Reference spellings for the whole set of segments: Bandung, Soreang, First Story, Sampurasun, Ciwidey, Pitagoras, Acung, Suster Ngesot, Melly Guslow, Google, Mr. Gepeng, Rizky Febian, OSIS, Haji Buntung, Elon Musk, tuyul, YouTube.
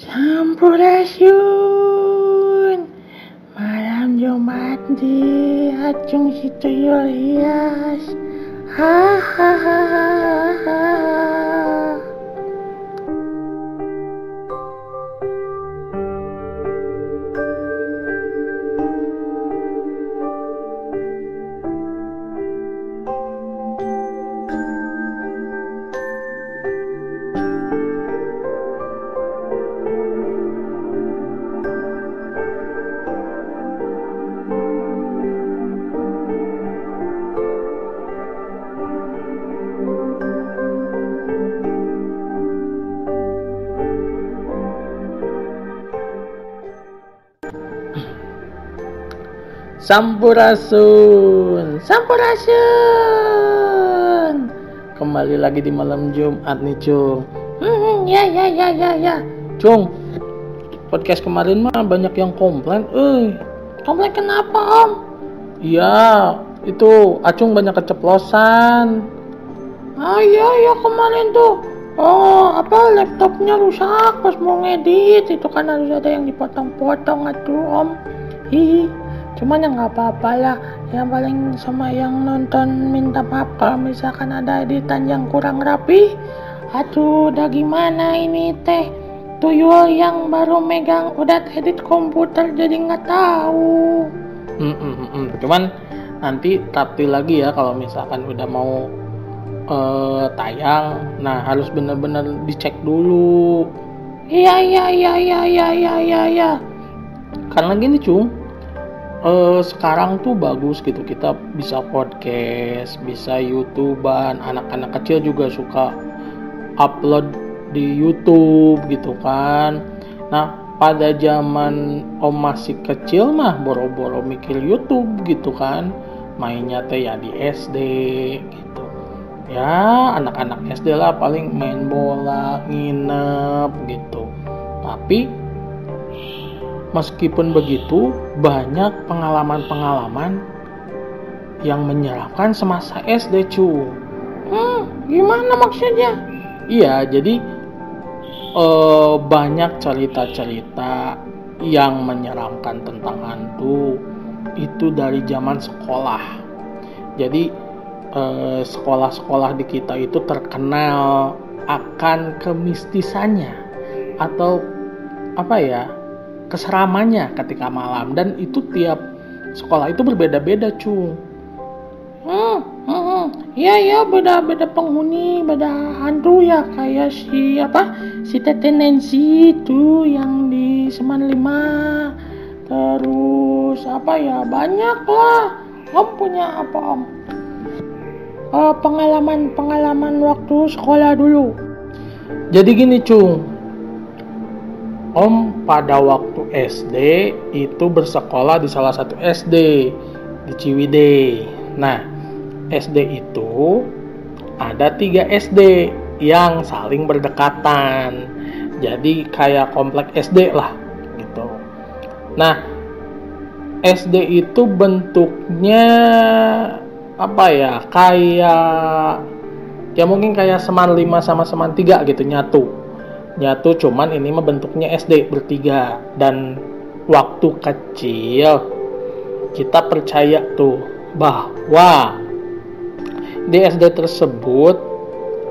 Sampurasun. Malam Jumat di acung si tuyul hias. Ha. Sampurasun. Kembali lagi di malam Jumat nih, Cung. Ya. Cung, podcast kemarin mah banyak yang komplain. Komplain kenapa, Om? Iya, itu Acung banyak keceplosan. Ah iya kemarin tuh. Laptopnya rusak pas mau ngedit. Itu kan harus ada yang dipotong-potong atuh, Om. Cuman yang gak apa-apa lah, yang paling sama yang nonton minta maaf kalau misalkan ada editan yang kurang rapi. Aduh, udah gimana ini teh, tuyul yang baru megang udah edit komputer jadi gak tahu. Cuman nanti tapi lagi ya kalau misalkan udah mau tayang, nah harus benar-benar dicek dulu. Iya. Karena gini, Cung, sekarang tuh bagus gitu, kita bisa podcast, bisa YouTubean, anak-anak kecil juga suka upload di YouTube gitu kan. Nah, pada zaman Om masih kecil mah boro-boro mikir YouTube gitu kan, mainnya teh ya di SD gitu. Ya, anak-anak SD lah paling main bola, nginep gitu. Tapi meskipun begitu, banyak pengalaman-pengalaman yang menyeramkan semasa SD, Cu. Gimana maksudnya? Iya, jadi banyak cerita-cerita yang menyeramkan tentang hantu itu dari zaman sekolah. Jadi sekolah-sekolah di kita itu terkenal akan kemistisannya atau apa ya, keseramannya ketika malam, dan itu tiap sekolah itu berbeda-beda, Cung. Ya beda-beda penghuni, beda hantu ya, kayak si Tete Nancy itu yang di Seman 5. Terus banyak lah. Om punya apa, Om? Pengalaman waktu sekolah dulu. Jadi gini, Cung. Om pada waktu SD itu bersekolah di salah satu SD di Ciwidey. Nah, SD itu ada 3 SD yang saling berdekatan. Jadi kayak komplek SD lah gitu. Nah, SD itu bentuknya kayak ya mungkin kayak Seman 5 sama Seman 3 gitu nyatu, cuman ini mah bentuknya SD bertiga. Dan waktu kecil kita percaya tuh bahwa di SD tersebut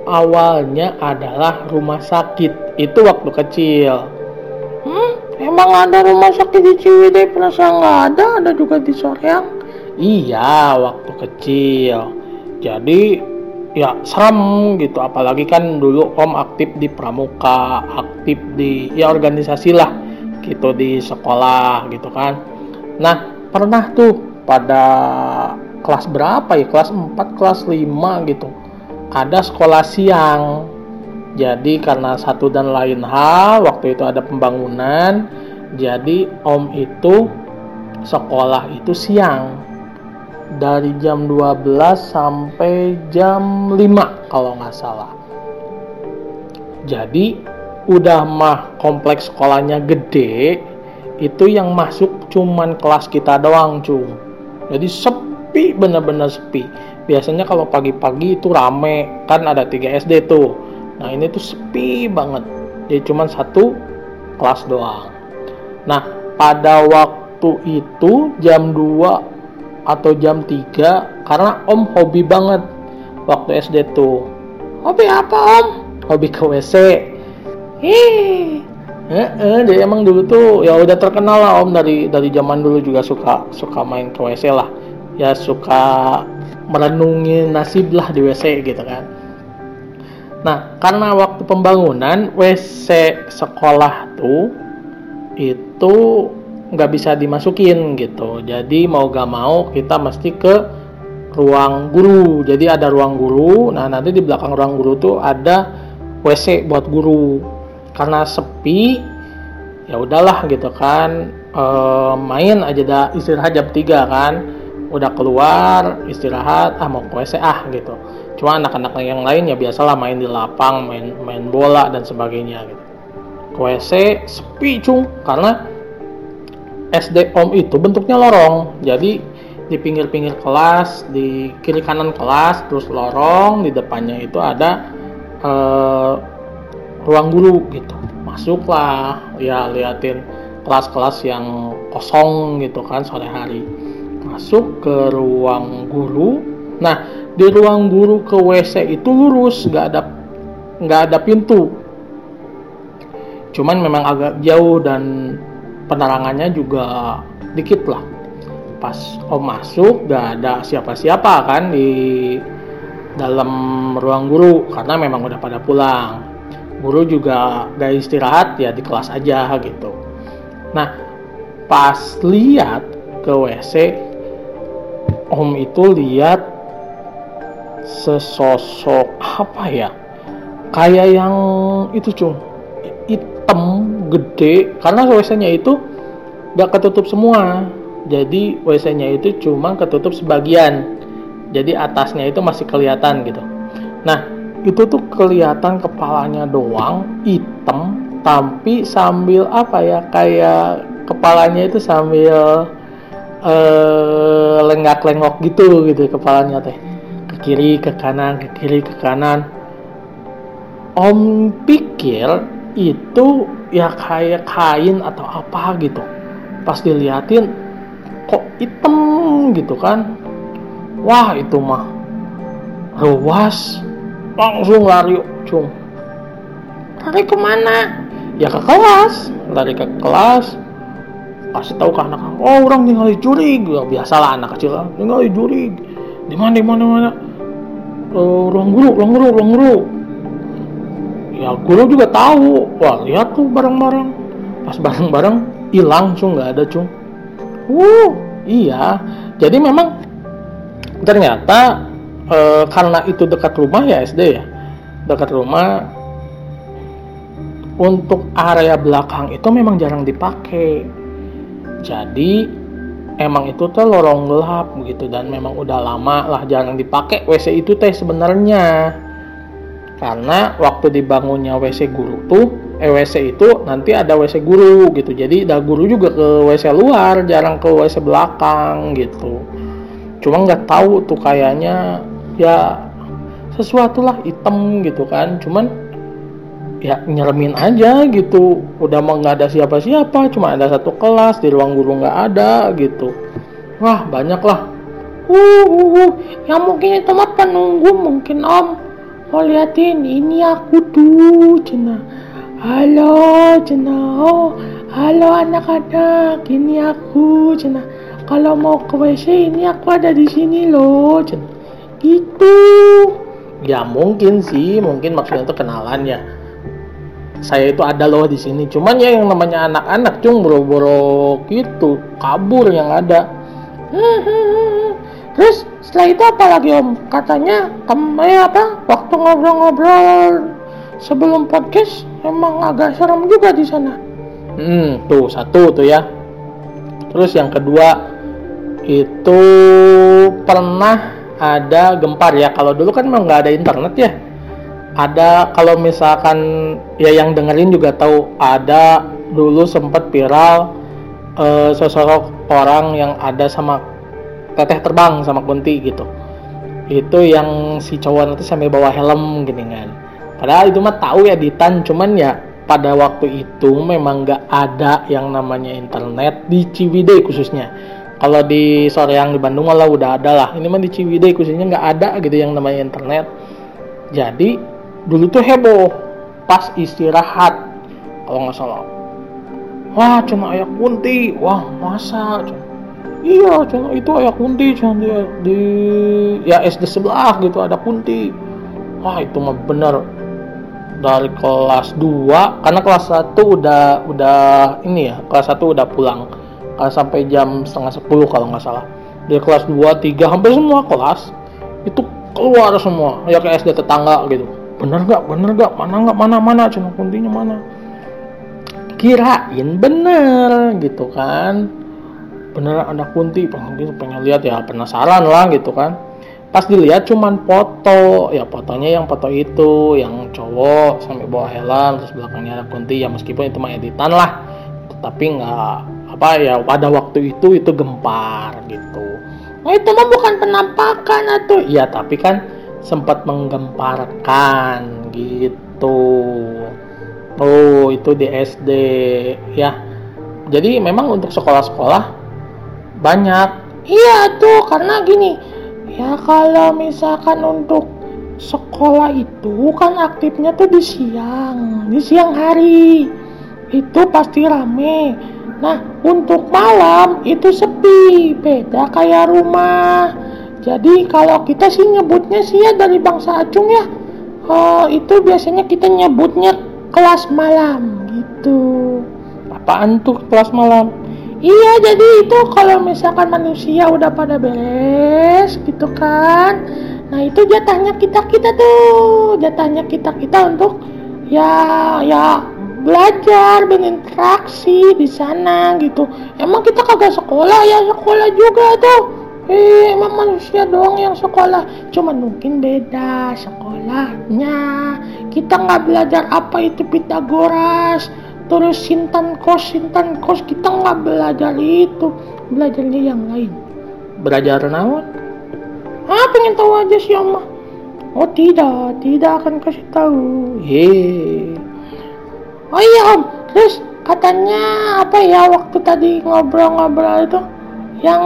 awalnya adalah rumah sakit. Itu waktu kecil. Emang ada rumah sakit di Ciwidey? Perasaan nggak ada. Ada juga di Soreang. Iya, waktu kecil. Jadi ya serem gitu, apalagi kan dulu Om aktif di pramuka, aktif di organisasi lah gitu di sekolah gitu kan. Nah, pernah tuh pada kelas berapa ya, kelas 4, kelas 5 gitu, ada sekolah siang. Jadi karena satu dan lain hal, waktu itu ada pembangunan, jadi Om itu sekolah itu siang dari jam 12 sampai jam 5 kalau nggak salah. Jadi udah mah kompleks sekolahnya gede, itu yang masuk cuman kelas kita doang, Cung. Jadi sepi, bener-bener sepi. Biasanya kalau pagi-pagi itu rame, kan ada 3 SD tuh. Nah, ini tuh sepi banget. Jadi cuman satu kelas doang. Nah, pada waktu itu jam 2 atau jam 3, karena om hobi banget waktu SD tuh. Hobi apa om? Hobi ke WC. Jadi emang dulu tuh ya udah terkenal lah om, dari zaman dulu juga suka main ke WC lah. Ya suka merenungin nasib lah di WC gitu kan. Nah, karena waktu pembangunan WC sekolah tuh itu nggak bisa dimasukin gitu. Jadi mau gak mau kita mesti ke ruang guru. Jadi ada ruang guru. Nah, nanti di belakang ruang guru tuh ada WC buat guru. Karena sepi, ya udahlah gitu kan. Main aja dah, istirahat jam 3 kan. Udah keluar istirahat, mau ke WC gitu. Cuma anak-anak yang lain ya biasalah main di lapang, main bola dan sebagainya gitu. Ke WC sepi cung, karena SD om itu bentuknya lorong. Jadi di pinggir-pinggir kelas, di kiri kanan kelas, terus lorong, di depannya itu ada ruang guru gitu. Masuklah ya, liatin kelas-kelas yang kosong gitu kan sore hari. Masuk ke ruang guru. Nah, di ruang guru ke WC itu lurus, nggak ada pintu. Cuman memang agak jauh dan penerangannya juga dikit lah. Pas om masuk, nggak ada siapa-siapa kan di dalam ruang guru, karena memang udah pada pulang. Guru juga nggak istirahat ya, di kelas aja gitu. Nah, pas lihat ke WC, om itu lihat sesosok apa ya, kayak yang itu cung, hitam gede, karena WC-nya itu gak ketutup semua. Jadi WC-nya itu cuma ketutup sebagian, jadi atasnya itu masih kelihatan gitu. Nah, itu tuh kelihatan kepalanya doang hitam, tapi sambil apa ya, kayak kepalanya itu sambil lenggak-lenggok gitu kepalanya teh, ke kiri ke kanan, ke kiri ke kanan. Om pikir itu ya kayak kain atau apa gitu. Pas diliatin kok hitam gitu kan. Wah, itu mah ruas, langsung lari cung. Lari kemana? Ya ke kelas, lari ke kelas. Kasih tahu ke anak, orang tinggal dicurig. Biasalah anak kecil tinggal dicurig. Di mana? Ruang guru. Ya guru juga tahu. Wah, lihat tuh barang-barang. Pas barang-barang hilang cung, nggak ada cung. Iya. Jadi memang ternyata karena itu dekat rumah ya, SD ya, dekat rumah. Untuk area belakang itu memang jarang dipakai. Jadi emang itu tuh lorong gelap gitu, dan memang udah lama lah jarang dipakai WC itu teh sebenarnya. Karena waktu dibangunnya WC guru tuh, WC itu nanti ada WC guru gitu. Jadi ada guru juga ke WC luar, jarang ke WC belakang gitu. Cuma nggak tahu tuh, kayaknya ya sesuatu lah hitam gitu kan. Cuman ya nyeremin aja gitu. Udah mah nggak ada siapa-siapa, cuma ada satu kelas, di ruang guru nggak ada gitu. Wah, banyak lah. Ya mungkin itu mah penunggu mungkin om. Oh, liatin ini aku tuh cina. Halo cina. Oh, halo anak-anak, ini aku cina. Kalau mau ke WC ini aku ada di sini loh cina. Gitu. Ya mungkin sih, mungkin maksudnya itu kenalan ya. Saya itu ada loh di sini. Cuman ya yang namanya anak-anak cung, boro-boro gitu, kabur yang ada. Terus setelah itu apa lagi om? Katanya waktu ngobrol-ngobrol sebelum podcast emang agak serem juga di sana. Tuh satu tuh ya. Terus yang kedua itu pernah ada gempar ya. Kalau dulu kan memang nggak ada internet ya. Ada, kalau misalkan ya yang dengerin juga tahu, ada dulu sempat viral sosok orang yang ada sama teteh terbang sama kunti gitu. Itu yang si cowok nanti sambil bawa helm gini kan. Padahal itu mah tahu editan, cuman ya pada waktu itu memang nggak ada yang namanya internet di Ciwidey khususnya. Kalau di Soreang di Bandung malah udah ada lah. Ini mah di Ciwidey khususnya nggak ada gitu yang namanya internet. Jadi dulu tuh heboh pas istirahat kalau nggak salah. Wah cuma ayak kunti, wah masa? Iya cuma itu ayak kunti cuma di ya SD sebelah gitu ada kunti. Wah itu mah bener dari kelas 2 karena kelas 1 udah ini ya, kelas 1 udah pulang sampai jam 9:30 kalau nggak salah. Dari kelas 2, 3 hampir semua kelas itu keluar semua ya ke SD tetangga gitu. Bener nggak mana cuma kuntinya mana, kirain bener gitu kan, bener ada kunti, pengen lihat ya, penasaran lah gitu kan. Pas dilihat cuman foto, ya fotonya yang foto itu, yang cowok sampai bawa helm, terus belakangnya ada kunti, ya meskipun itu mah editan lah, tapi nggak apa ya pada waktu itu gempar gitu. Nah itu mah bukan penampakan atuh, ya tapi kan sempat menggemparkan gitu. Oh itu di SD ya. Jadi memang untuk sekolah-sekolah banyak. Iya tuh karena gini. Ya kalau misalkan untuk sekolah itu kan aktifnya tuh di siang hari itu pasti rame. Nah untuk malam itu sepi, beda kayak rumah. Jadi kalau kita sih nyebutnya sih ya dari bangsa Acung ya, itu biasanya kita nyebutnya kelas malam gitu. Apaan tuh kelas malam? Iya jadi itu kalau misalkan manusia udah pada beres gitu kan, nah itu jatahnya kita tuh, jatahnya kita untuk ya belajar, berinteraksi di sana gitu. Emang kita kagak sekolah ya, sekolah juga tuh. Emang manusia doang yang sekolah, cuman mungkin beda sekolahnya. Kita nggak belajar apa itu Pitagoras, terus sintan kos, kita nggak belajar itu, belajarnya yang lain. Belajar naon? Pengen tahu aja sih Oma. Oh tidak akan kasih tahu. Hei. Oh iya Om, terus katanya apa ya waktu tadi ngobrol itu yang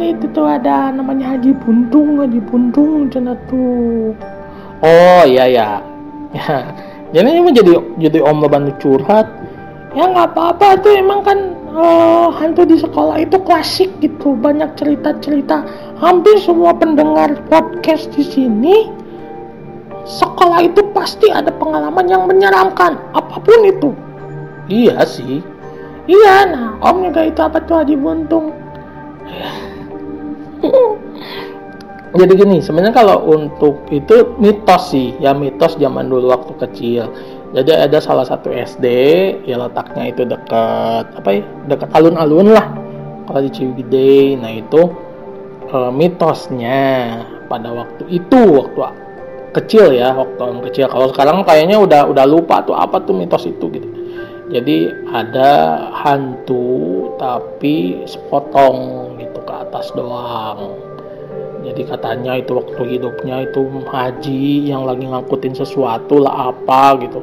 itu tuh ada namanya Haji Buntung cina tuh. Oh iya. Jadi ini jadi Om lo bantu curhat. Ya nggak apa-apa tuh, emang kan hantu di sekolah itu klasik gitu, banyak cerita-cerita. Hampir semua pendengar podcast di sini sekolah itu pasti ada pengalaman yang menyeramkan apapun itu. Iya sih. Iya, nah Om juga itu apa tuh Haji Buntung. Jadi gini, sebenarnya kalau untuk itu mitos sih, ya mitos zaman dulu waktu kecil. Jadi ada salah satu SD, ya letaknya itu dekat alun-alun lah, kalau di Ciwidey. Nah itu mitosnya pada waktu itu, waktu kecil ya, waktu orang kecil. Kalau sekarang kayaknya udah lupa tuh apa tuh mitos itu gitu. Jadi ada hantu tapi sepotong gitu ke atas doang. Jadi katanya itu waktu hidupnya itu haji yang lagi ngangkutin sesuatu lah apa gitu.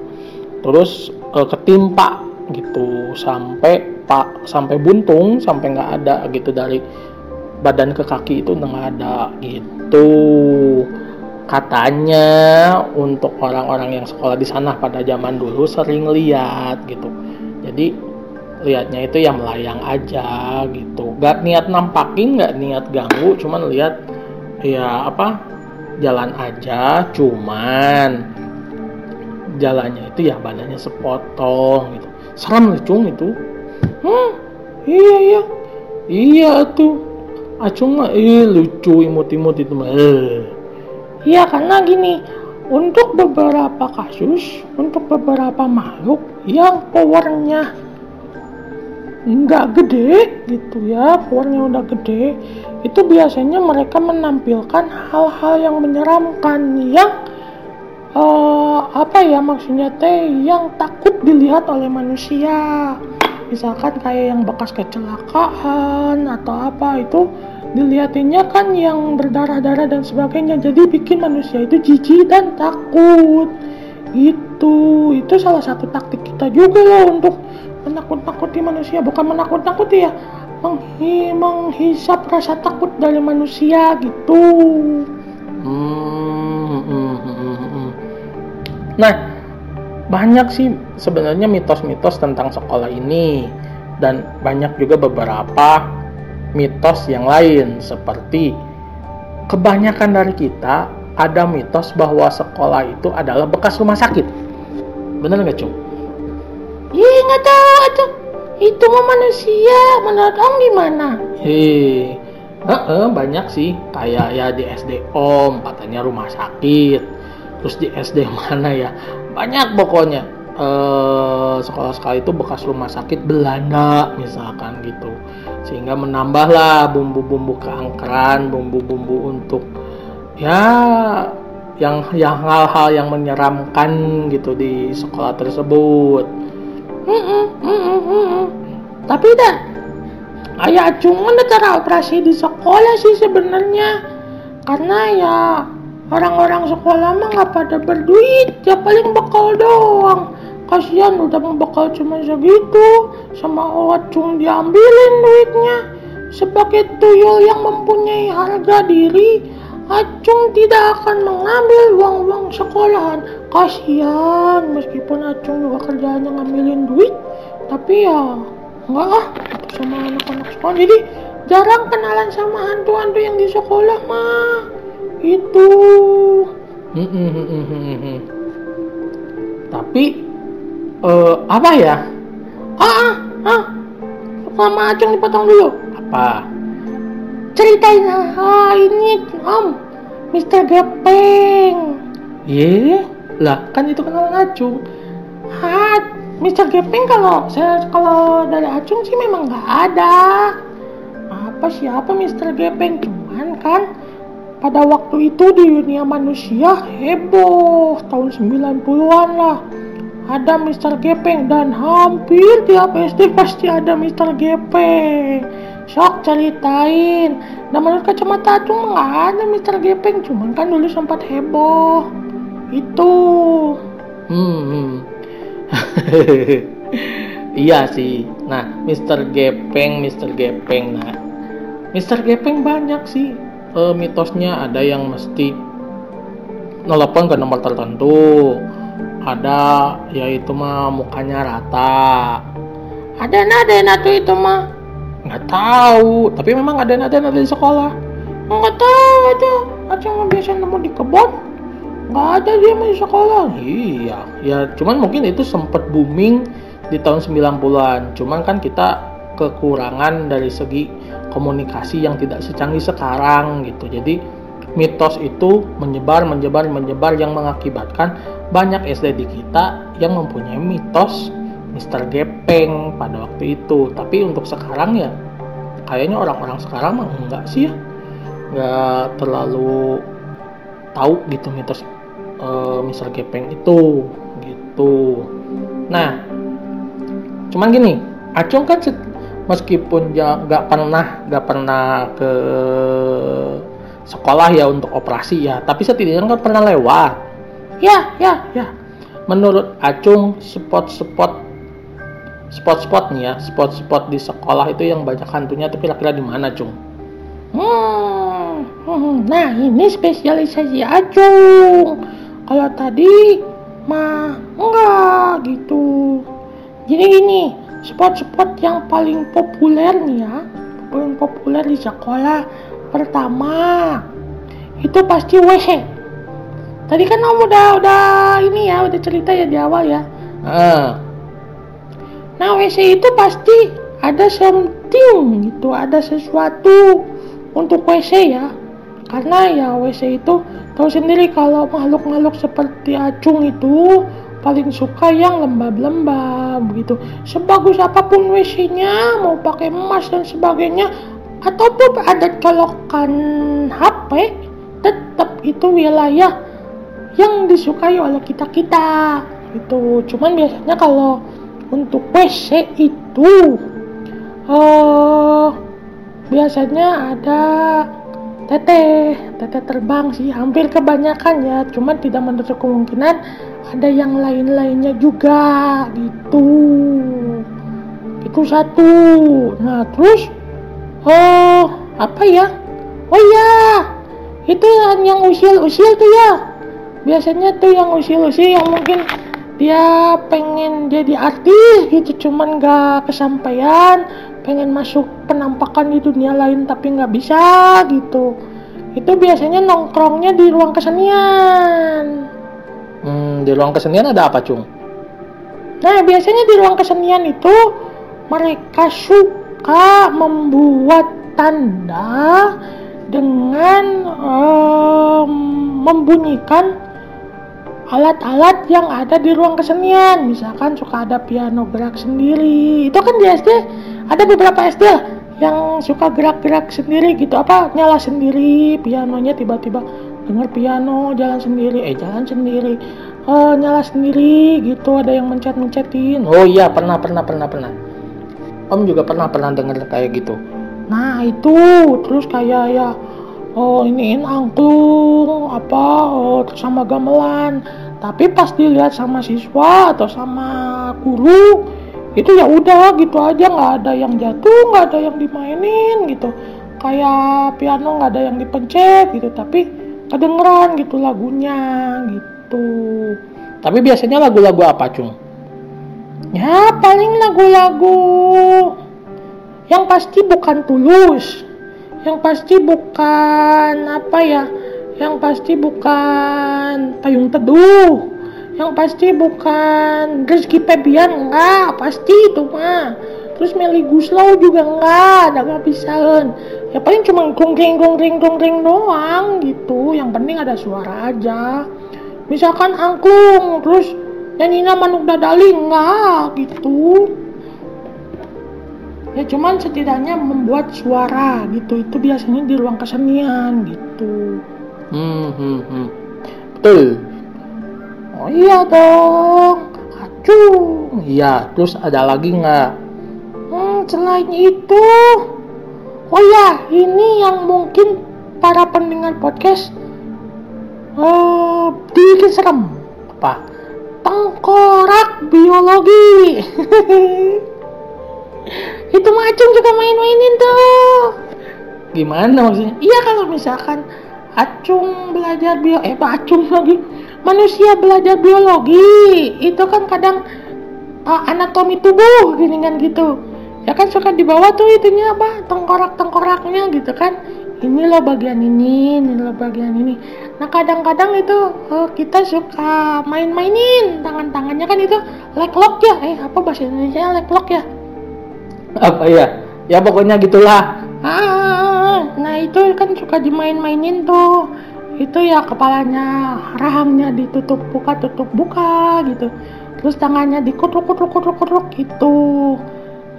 Terus ketimpa gitu sampai buntung, sampai nggak ada gitu, dari badan ke kaki itu nggak ada gitu. Katanya untuk orang-orang yang sekolah di sana pada zaman dulu sering lihat gitu. Jadi lihatnya itu yang melayang aja gitu. Gak niat nampakin, gak niat ganggu, cuman lihat ya apa jalan aja, cuman jalannya itu ya badannya sepotong gitu. Seram Acung itu. Iya tuh Acung mah lucu, imut-imut itu mah. Iya karena gini, untuk beberapa kasus, untuk beberapa makhluk yang powernya nggak gede gitu ya, powernya udah gede, itu biasanya mereka menampilkan hal-hal yang menyeramkan, yang maksudnya teh yang takut dilihat oleh manusia. Misalkan kayak yang bekas kecelakaan atau apa itu dilihatinnya kan yang berdarah-darah dan sebagainya, jadi bikin manusia itu jijik dan takut. Itu salah satu taktik kita juga loh untuk menakut-nakuti manusia. Bukan menakut-nakuti ya, menghisap rasa takut dari manusia gitu. Nah, banyak sih sebenarnya mitos-mitos tentang sekolah ini, dan banyak juga beberapa mitos yang lain, seperti kebanyakan dari kita ada mitos bahwa sekolah itu adalah bekas rumah sakit. Bener nggak, Cung? Iya, nggak tahu atuh. Itu mah manusia, menurut Om gimana? Banyak sih, kayak ya di SD Om katanya rumah sakit. Terus di SD mana ya, banyak pokoknya sekolah-sekolah itu bekas rumah sakit Belanda misalkan gitu, sehingga menambahlah bumbu-bumbu keangkeran, bumbu-bumbu untuk ya yang hal-hal yang menyeramkan gitu di sekolah tersebut. Tapi dah ayah cuman cara operasi di sekolah sih sebenarnya, karena ya orang-orang sekolah mah gak pada berduit, ya paling bekal doang. Kasian udah membekal cuma segitu, sama Ocung diambilin duitnya. Sebagai tuyul yang mempunyai harga diri, Ocung tidak akan mengambil uang-uang sekolahan. Kasian, meskipun Ocung juga kerjaannya ngambilin duit, tapi ya enggak lah sama anak-anak sekolah. Jadi jarang kenalan sama hantu-hantu yang di sekolah mah itu. Tapi apa ya? Sama Acung dipotong dulu. Apa? Ceritain ini Om, Mister Gepeng. Iya, lah kan itu kenalan Acung. Mister Gepeng kalau dari Acung sih memang nggak ada. Apa siapa Mister Gepeng? Cuman kan pada waktu itu di dunia manusia heboh, tahun 90-an lah, ada Mr. Gepeng, dan hampir tiap SD pasti ada Mr. Gepeng. Sok ceritain. Nah, menurut kacamata itu nggak ada Mr. Gepeng, cuman kan dulu sempat heboh itu. Iya sih. Nah, Mr. Gepeng. Nah, Mr. Gepeng banyak sih mitosnya. Ada yang mesti nelpon ke nomor tertentu, ada yaitu mah mukanya rata, ada naden tuh itu mah nggak tahu, tapi memang ada naden di sekolah nggak tahu aja mah biasa nemu di kebun, nggak ada dia di sekolah. Iya ya, cuman mungkin itu sempat booming di tahun 90-an, cuman kan kita kekurangan dari segi komunikasi yang tidak secanggih sekarang gitu. Jadi mitos itu menyebar yang mengakibatkan banyak SD di kita yang mempunyai mitos Mr. Gepeng pada waktu itu. Tapi untuk sekarang ya kayaknya orang-orang sekarang mah enggak sih ya, enggak terlalu tahu gitu mitos Mr. Gepeng itu gitu. Nah, cuman gini, Acung kan meskipun nggak pernah ke sekolah ya untuk operasi ya, tapi setidaknya kan pernah lewat. Ya. Menurut Acung spot-spot di sekolah itu yang banyak hantunya itu kira-kira di mana, Cung? Nah, ini spesialisasi Acung. Kalau tadi mah enggak gitu. Jadi gini, spot-spot yang paling populer nih ya, paling populer di sekolah. Pertama itu pasti WC. Tadi kan Om udah ini ya, udah cerita ya di awal ya. Nah, WC itu pasti ada something gitu, ada sesuatu untuk WC ya. Karena ya WC itu tahu sendiri kalau makhluk-makhluk seperti Acung itu paling suka yang lembab-lembab gitu. Sebagus apapun WC-nya, mau pakai emas dan sebagainya, ataupun ada colokan HP, tetap itu wilayah yang disukai oleh kita-kita gitu. Cuman biasanya kalau untuk WC itu biasanya ada teteh Teteh terbang sih, hampir kebanyakan ya, cuman tidak menutup kemungkinan ada yang lain-lainnya juga gitu. Itu satu. Nah terus, apa ya? Oh ya, itu yang usil-usil tuh ya. Biasanya tuh yang usil-usil yang mungkin dia pengen jadi artis gitu, cuman gak kesampaian, pengen masuk penampakan di dunia lain tapi gak bisa gitu. Itu biasanya nongkrongnya di ruang kesenian. Di ruang kesenian ada apa, Cung? Nah, biasanya di ruang kesenian itu mereka suka membuat tanda dengan membunyikan alat-alat yang ada di ruang kesenian. Misalkan suka ada piano gerak sendiri. Itu kan di SD ada beberapa SD lah yang suka gerak-gerak sendiri gitu, apa nyala sendiri pianonya, tiba-tiba dengar piano jalan sendiri, nyala sendiri gitu, ada yang mencet-mencetin. Oh iya, pernah. Om juga pernah dengar kayak gitu. Nah itu terus kayak ya iniin angklung apa sama gamelan, tapi pas dilihat sama siswa atau sama guru itu ya udah gitu aja, nggak ada yang jatuh, nggak ada yang dimainin gitu, kayak piano nggak ada yang dipencet gitu, tapi kedengeran gitu lagunya gitu. Tapi biasanya lagu-lagu apa, Cung? Ya paling lagu-lagu yang pasti bukan Tulus, yang pasti bukan apa ya, yang pasti bukan Payung Teduh, yang pasti bukan Rizky Febian, enggak, pasti itu mah. Terus Melly Guslow juga enggak pisahan. Ya paling cuma kring-kring doang gitu, yang penting ada suara aja. Misalkan angklung, terus nyanyinya Manuk Dadali, enggak gitu. Ya cuman setidaknya membuat suara gitu, itu biasanya di ruang kesenian gitu. Betul. Oh iya dong, acung. Iya, terus ada lagi nggak? Selain itu, oh ya, ini yang mungkin para pendengar podcast bikin serem. Apa? Tengkorak biologi. Itu mah Acung juga main-mainin tuh. Gimana maksudnya? Iya, kalau misalkan Acung belajar Acung lagi. Manusia belajar biologi itu kan kadang anatomi tubuh gini kan gitu ya kan, suka dibawa tuh itunya apa, tengkorak-tengkoraknya gitu kan, ini loh bagian ini, ini loh bagian ini. Nah kadang-kadang itu kita suka main-mainin tangan-tangannya kan, itu leklok ya, apa bahasa Indonesia leklok ya, apa ya pokoknya gitulah. Nah itu kan suka dimain-mainin tuh, itu ya kepalanya, rahangnya ditutup buka-tutup buka gitu, terus tangannya dikutruk gitu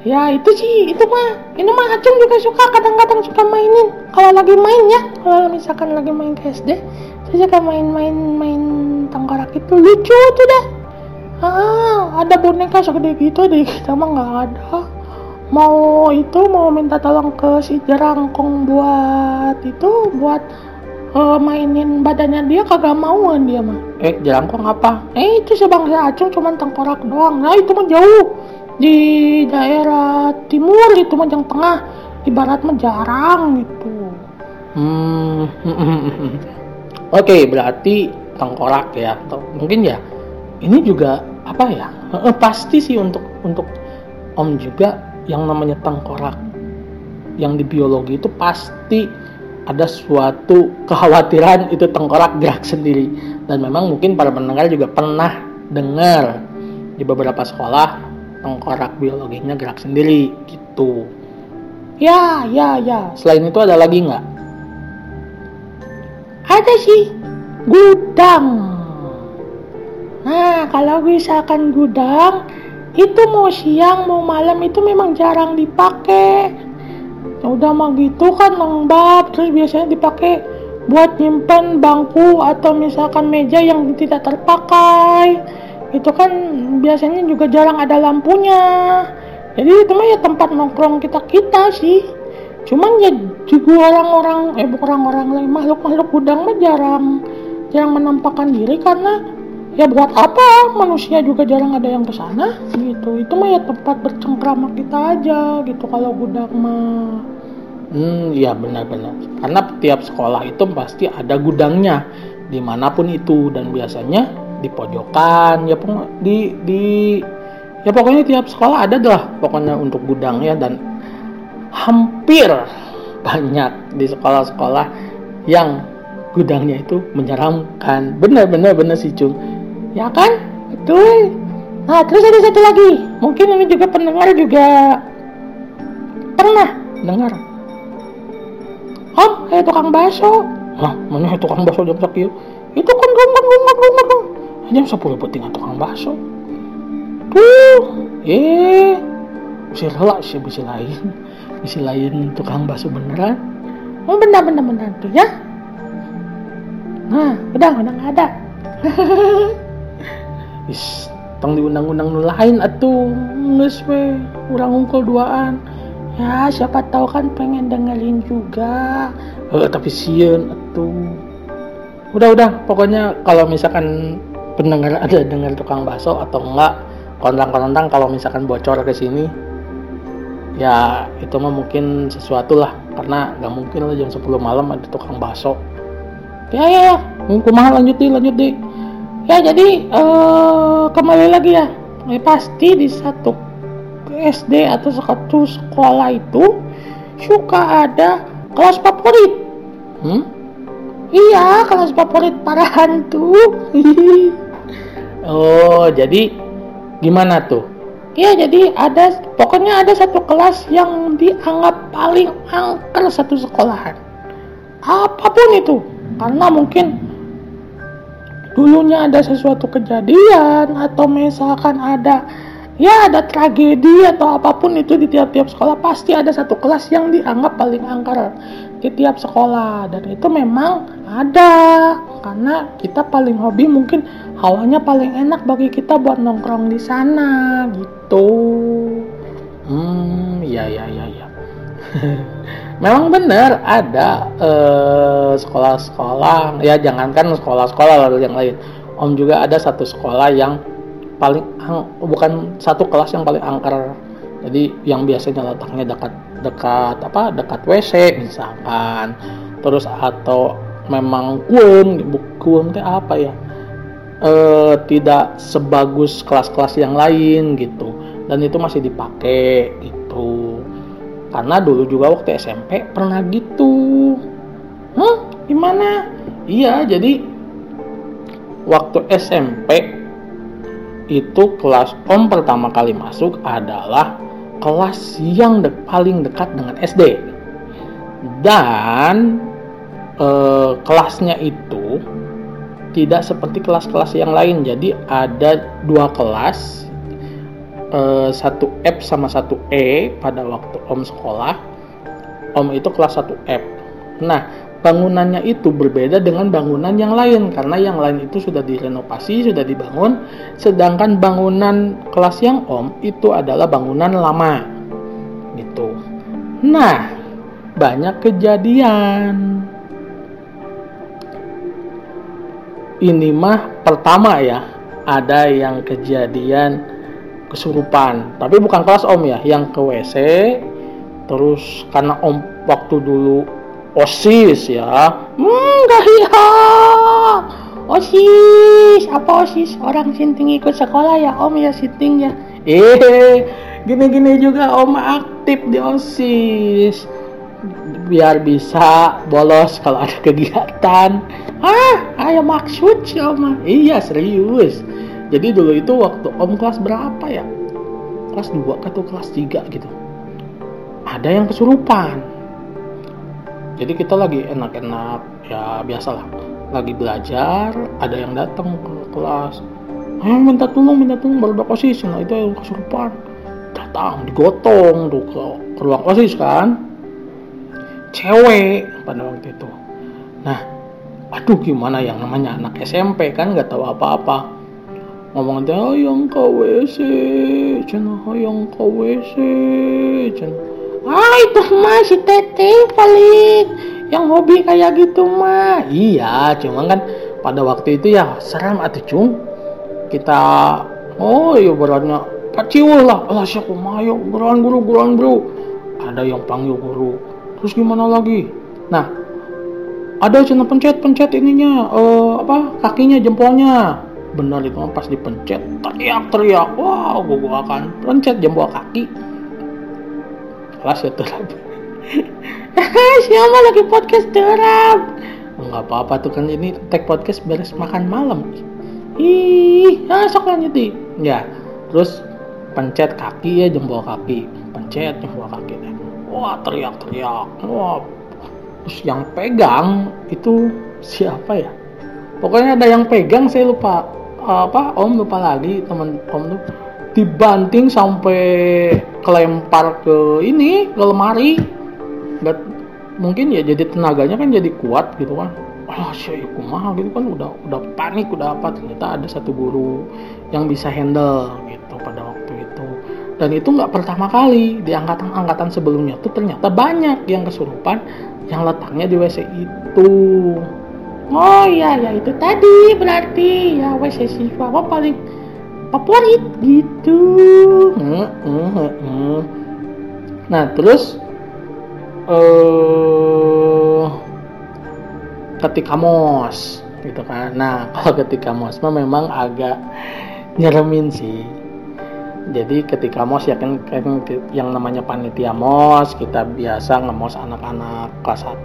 ya. Itu sih, ini mah Acung juga suka, kadang-kadang suka mainin kalau lagi main ya, kalau misalkan lagi main ke SD saya suka main tengkorak itu, lucu tuh dah. Ada boneka segede gitu deh, kita mah nggak ada. Mau minta tolong ke si jerangkong buat mainin badannya, dia kagak mauan dia mah. Jerangkong apa? Itu sebangsa Acung cuman tengkorak doang. Nah itu mah jauh, di daerah timur itu mah, yang tengah di barat mah jarang gitu. Oke, berarti tengkorak ya, atau mungkin ya ini juga apa ya? Pasti sih untuk Om juga yang namanya tengkorak yang di biologi itu pasti ada suatu kekhawatiran itu tengkorak gerak sendiri. Dan memang mungkin para pendengar juga pernah dengar di beberapa sekolah tengkorak biologinya gerak sendiri gitu. Ya. Selain itu ada lagi nggak? Ada sih, gudang. Nah kalau misalkan gudang itu mau siang mau malam itu memang jarang dipakai. Udah mah gitu kan lembab, terus biasanya dipakai buat nyimpen bangku atau misalkan meja yang tidak terpakai. Itu kan biasanya juga jarang ada lampunya. Jadi itu mah ya tempat nongkrong kita sih. Cuman ya juga orang-orang lain makhluk gudang mah jarang menampakkan diri, karena ya buat apa, manusia juga jarang ada yang kesana gitu. Itu mah ya tempat bercengkrama kita aja gitu kalau gudang mah. Ya benar-benar, karena tiap sekolah itu pasti ada gudangnya dimanapun itu, dan biasanya di pojokan ya, ya pokoknya tiap sekolah ada dah pokoknya untuk gudangnya. Dan hampir banyak di sekolah-sekolah yang gudangnya itu menyeramkan, benar sih Cung, ya kan? Betul. Nah terus ada satu lagi, mungkin ini juga pendengar juga pernah dengar, Om kayak tukang bakso. Hah, mana tukang bakso jam sekian? Itu kan rumah jam 10 putingan tukang bakso tuh. Usir lah sih, bisi lain tukang bakso beneran. Oh bener tuh ya. Nah udah nggak ada. Is tong diundang-undang nu lain atuh, geus we urang ungkul duaan. Ya siapa tahu kan pengen dengerin juga. Tapi sieun atuh. Udah pokoknya kalau misalkan pendengar ada dengar tukang bakso atau enggak, kontang kalau misalkan bocor ke sini, ya itu mah mungkin sesuatu lah, karena gak mungkin lah jam 10 malam ada tukang bakso. Ya kumaha, lanjut deh. Ya jadi kembali lagi ya pasti di satu SD atau satu sekolah itu suka ada kelas favorit. Iya, kelas favorit para hantu. Oh jadi gimana tuh? Ya jadi pokoknya ada satu kelas yang dianggap paling angker satu sekolahan, apapun itu, karena mungkin dulunya ada sesuatu kejadian atau misalkan ada tragedi atau apapun itu. Di tiap-tiap sekolah pasti ada satu kelas yang dianggap paling angker di tiap sekolah, dan itu memang ada karena kita paling hobi, mungkin hawanya paling enak bagi kita buat nongkrong di sana gitu. Ya. Memang benar ada sekolah-sekolah. Ya jangankan sekolah-sekolah lalu yang lain. Om juga ada satu sekolah yang paling bukan satu kelas yang paling angker. Jadi yang biasanya letaknya dekat WC misalkan. Terus atau memang kuem teh apa ya? Tidak sebagus kelas-kelas yang lain gitu, dan itu masih dipakai gitu, karena dulu juga waktu SMP pernah gitu. Gimana? Iya jadi waktu SMP itu kelas Om pertama kali masuk adalah kelas yang paling dekat dengan SD, dan kelasnya itu tidak seperti kelas-kelas yang lain. Jadi ada dua kelas, satu F sama satu E. Pada waktu Om sekolah, Om itu kelas 1F. Nah bangunannya itu berbeda dengan bangunan yang lain, karena yang lain itu sudah direnovasi, sudah dibangun, sedangkan bangunan kelas yang Om itu adalah bangunan lama gitu. Nah banyak kejadian. Ini mah pertama ya, ada yang kejadian kesurupan, tapi bukan kelas Om ya, yang ke WC. Terus karena Om waktu dulu OSIS ya, OSIS, apa OSIS? Orang sinting ikut sekolah ya Om ya, sinting ya. Gini-gini juga Om aktif di OSIS biar bisa bolos kalau ada kegiatan. Ayo maksud sih Om. Iya serius. Jadi dulu itu waktu Om kelas berapa ya? Kelas 2 atau kelas 3 gitu. Ada yang kesurupan. Jadi kita lagi enak-enak ya, biasalah. Lagi belajar, ada yang datang ke kelas. Minta tolong baru OSIS. Nah, itu yang kesurupan. Datang digotong tuh ke ruang OSIS kan. Cewek pada waktu itu. Nah, aduh gimana, yang namanya anak SMP kan nggak tahu apa-apa. Ngomong aja, hayang ke WC, cina hayang ke WC, cina. Ah itu mah si Teteh paling yang hobi kayak gitu mah. Iya, cuma kan pada waktu itu ya seram atuh Cung. Kita oh iya beratnya paciul lah. Alah siap kumayo guruan bro. Ada yang panggil guru. Terus gimana lagi? Nah, ada cina pencet ininya kakinya jempolnya. Benar itu pas dipencet teriak. Wow, gua akan pencet jempol kaki. Kelas ya terap. Siapa lagi podcast terap? Enggak apa-apa tuh kan ini tag podcast beres makan malam. Ih, sok lanjutin. Ya, terus pencet kaki ya jempol kaki. Pencet jempol kaki. Wah, teriak. Wah. Terus yang pegang itu siapa ya? Pokoknya ada yang pegang, saya lupa Om lupa lagi, teman Om tuh dibanting sampai kelempar ke ini, ke lemari. Nggak, mungkin ya jadi tenaganya kan jadi kuat gitu kan. Wah, saya kumaha gitu kan udah panik, udah apa. Ternyata ada satu guru yang bisa handle gitu pada waktu itu. Dan itu nggak pertama kali, di angkatan-angkatan sebelumnya tuh ternyata banyak yang kesurupan yang letaknya di WC itu. Oh iya, ya itu tadi berarti ya WC siswa apa paling favorit gitu. Nah terus ketika mos gitu kan. Nah kalau ketika mos memang agak nyeremin sih. Jadi ketika mos ya kan yang namanya panitia mos, kita biasa ngemos anak-anak kelas 1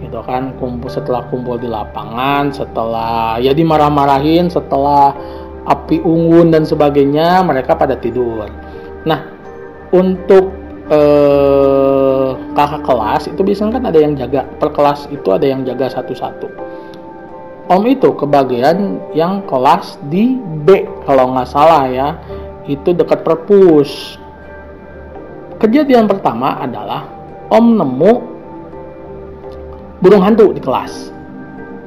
gitu kan, setelah kumpul di lapangan, setelah ya dimarah-marahin, setelah api unggun dan sebagainya, mereka pada tidur. Nah, untuk kakak kelas itu biasanya kan ada yang jaga, per kelas itu ada yang jaga satu-satu. Om itu kebagian yang kelas di B kalau nggak salah ya, itu dekat perpus. Kejadian pertama adalah Om nemu burung hantu di kelas.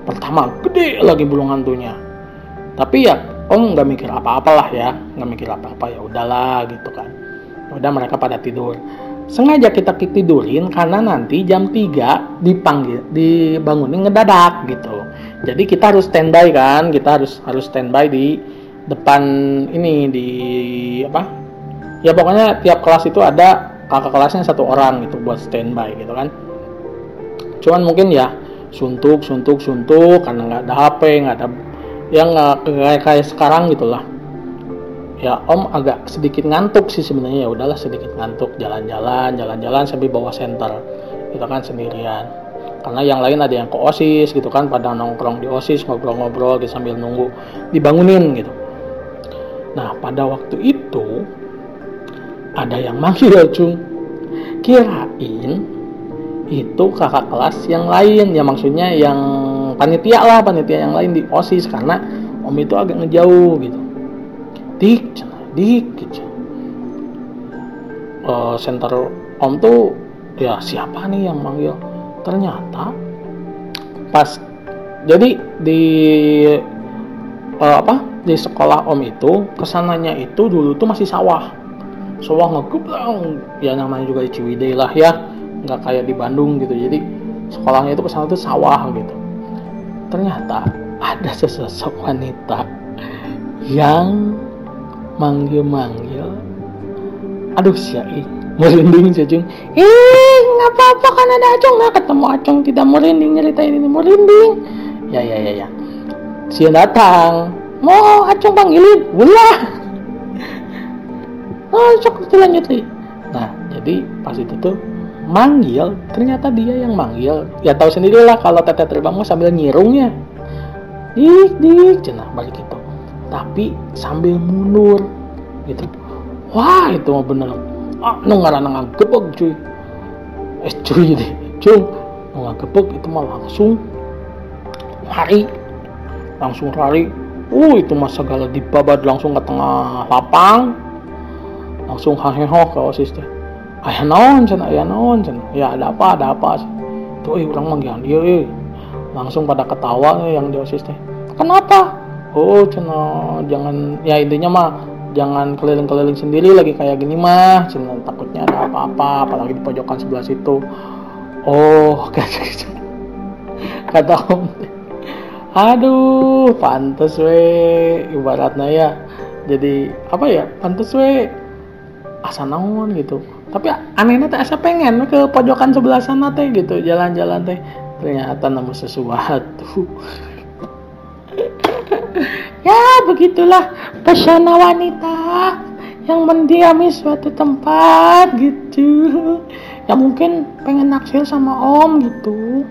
Pertama, gede lagi burung hantunya. Tapi ya, Om nggak mikir apa-apalah ya, ya udahlah gitu kan. Udah mereka pada tidur. Sengaja kita tidurin karena nanti jam 3 dibangunin ngedadak gitu. Jadi kita harus standby kan, kita harus standby di depan ini di apa? Ya pokoknya tiap kelas itu ada kakak kelasnya satu orang gitu buat standby gitu kan. Cuman mungkin ya suntuk karena nggak ada HP, nggak ada yang kayak sekarang gitulah. Ya Om agak sedikit ngantuk sih sebenarnya, ya udahlah sedikit ngantuk jalan-jalan sambil bawa senter gitu kan sendirian. Karena yang lain ada yang ke OSIS gitu kan, pada nongkrong di OSIS ngobrol-ngobrol gitu sambil nunggu dibangunin gitu. Nah pada waktu itu ada yang manggil Cung, kirain itu kakak kelas yang lain ya, maksudnya yang panitia yang lain di OSIS, karena Om itu agak ngejauh gitu. Dik center Om tuh ya siapa nih yang manggil. Ternyata pas jadi di sekolah Om itu kesananya itu dulu tuh masih sawah ngegeblang ya, namanya juga di Ciwidey lah ya, nggak kayak di Bandung gitu. Jadi sekolahnya itu kesana tuh sawah gitu. Ternyata ada sesosok wanita yang manggil-manggil. Aduh syai, merinding sih Cung. Nggak apa-apa kan ada Acung. Nggak ketemu Acung tidak merinding, nyeritain ini merinding. Ya. Dia datang. Mau Acung panggilin. Ulah. Sok dilanjut nih. Nah jadi pas itu tuh manggil, ternyata dia yang manggil. Ya tahu sendirilah kalau Teteh terbang sambil nyirungnya. Dik, cenah balik itu. Tapi sambil mundur gitu. Wah, itu mah bener. Ah, nu ngaranang gepeg cuy. Cuy deh. Cung, nu gepeg itu mah langsung lari. Itu mah segala dibabad langsung ke tengah lapang. Langsung hahehoh ke OSIS teh. Ayah naon cen, ya ada apa sih. Tuh, orang manggilan dia, langsung pada ketawa yang di OSIS teh. Kenapa? Oh cen, jangan, ya intinya mah jangan keliling-keliling sendiri lagi kayak gini mah, cen takutnya nggak ada apa-apa, apalagi di pojokan sebelah situ. Oh, kata Om, aduh, pantes we, ibaratnya ya. Jadi apa ya, pantes we, asa naon gitu. Tapi anehnya teh asa pengen ke pojokan sebelah sana teh gitu, jalan-jalan teh. Ternyata nemu sesuatu. Ya begitulah pesona wanita yang mendiami suatu tempat gitu. Ya mungkin pengen naksir sama Om gitu.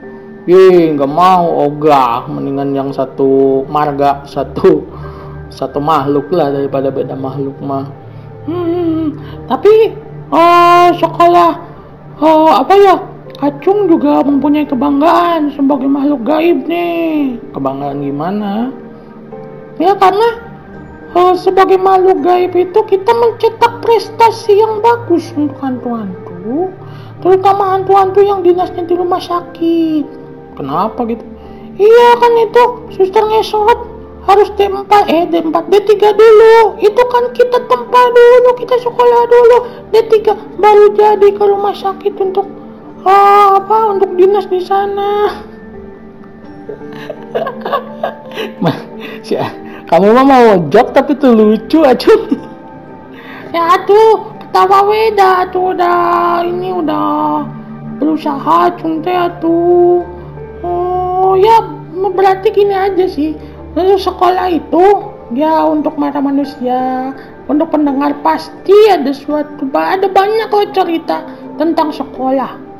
Ih, nggak mau, ogah, mendingan yang satu marga, satu makhluk lah daripada beda makhluk mah. Tapi sekolah apa ya? Acung juga mempunyai kebanggaan sebagai makhluk gaib nih. Kebanggaan gimana? Ya karena sebagai makhluk gaib itu kita mencetak prestasi yang bagus untuk hantu-hantu, terutama hantu-hantu yang dinasnya di rumah sakit. Kenapa gitu? Iya kan itu Suster Ngesot harus D3 dulu. Itu kan kita tempa dulu, kita sekolah dulu, D3 baru jadi ke rumah sakit untuk untuk dinas di sana. Kamu mah mau job tapi tuh lucu aja. Ya tuh, ketawa weda tuh udah ini udah berusaha cung teh tuh. Oh ya, berarti gini aja sih. Lalu sekolah itu ya untuk mata manusia, untuk pendengar pasti ada banyak loh cerita tentang sekolah.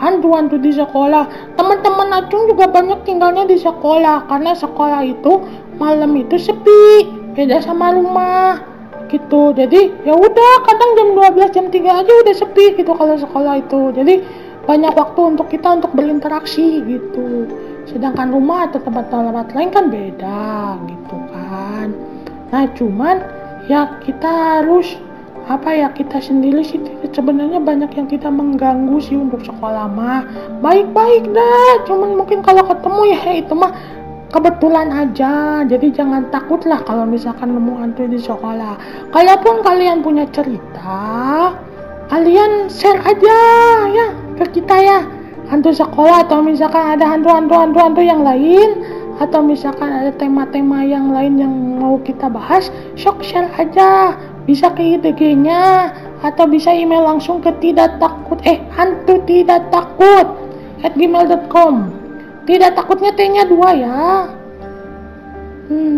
Hantu-hantu di sekolah, teman-teman Acung juga banyak tinggalnya di sekolah karena sekolah itu malam itu sepi, beda sama rumah gitu. Jadi ya udah kadang jam 12 jam 3 aja udah sepi gitu kalau sekolah itu. Jadi banyak waktu untuk kita untuk berinteraksi gitu. Sedangkan rumah atau tempat-tempat lain kan beda gitu kan. Nah cuman ya kita harus kita sendiri sih sebenarnya banyak yang kita mengganggu sih untuk sekolah mah. Baik-baik dah, cuman mungkin kalau ketemu ya itu mah kebetulan aja. Jadi jangan takut lah kalau misalkan nemu hantu di sekolah. Kalaupun kalian punya cerita, kalian share aja ya ke kita ya. Hantu sekolah atau misalkan ada hantu-hantu yang lain, atau misalkan ada tema-tema yang lain yang mau kita bahas, share aja. Bisa ke IG-nya atau bisa email langsung ke hantutidaktakut@gmail.com. Tidak takutnya T-nya 2 ya.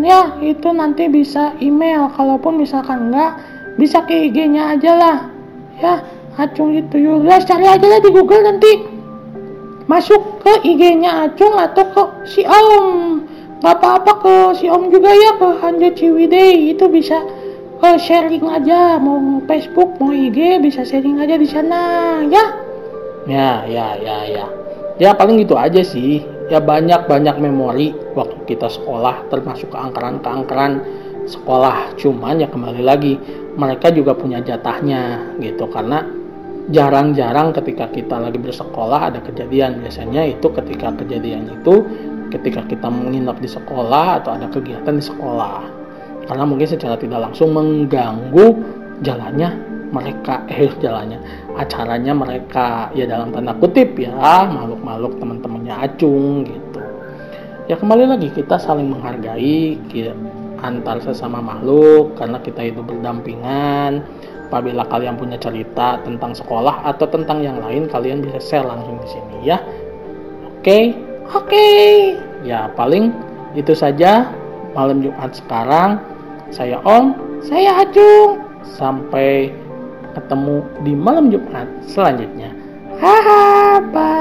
Ya itu nanti bisa email. Kalaupun misalkan enggak, bisa ke IG-nya aja lah. Ya Acung itu Tuyul, cari aja lah di Google nanti. Masuk ke IG-nya Acung atau ke si Om. Gak apa-apa ke si Om juga ya, ke Hanjo Ciwidey itu bisa. Sharing aja, mau Facebook, mau IG, bisa sharing aja di sana, ya? Ya. Ya paling gitu aja sih. Ya banyak memori waktu kita sekolah, termasuk keangkeran sekolah. Cuman ya kembali lagi, mereka juga punya jatahnya gitu. Karena jarang-jarang ketika kita lagi bersekolah ada kejadian. Biasanya itu ketika kita menginap di sekolah atau ada kegiatan di sekolah. Karena mungkin secara tidak langsung mengganggu acaranya mereka, ya dalam tanda kutip ya, makhluk-makhluk teman-temannya Acung gitu. Ya kembali lagi kita saling menghargai antar sesama makhluk karena kita itu berdampingan. Apabila kalian punya cerita tentang sekolah atau tentang yang lain, kalian bisa share langsung di sini ya. Oke. Ya paling itu saja malam Jumat sekarang. Saya Om, saya Acung. Sampai ketemu di malam Jumat selanjutnya. Bye.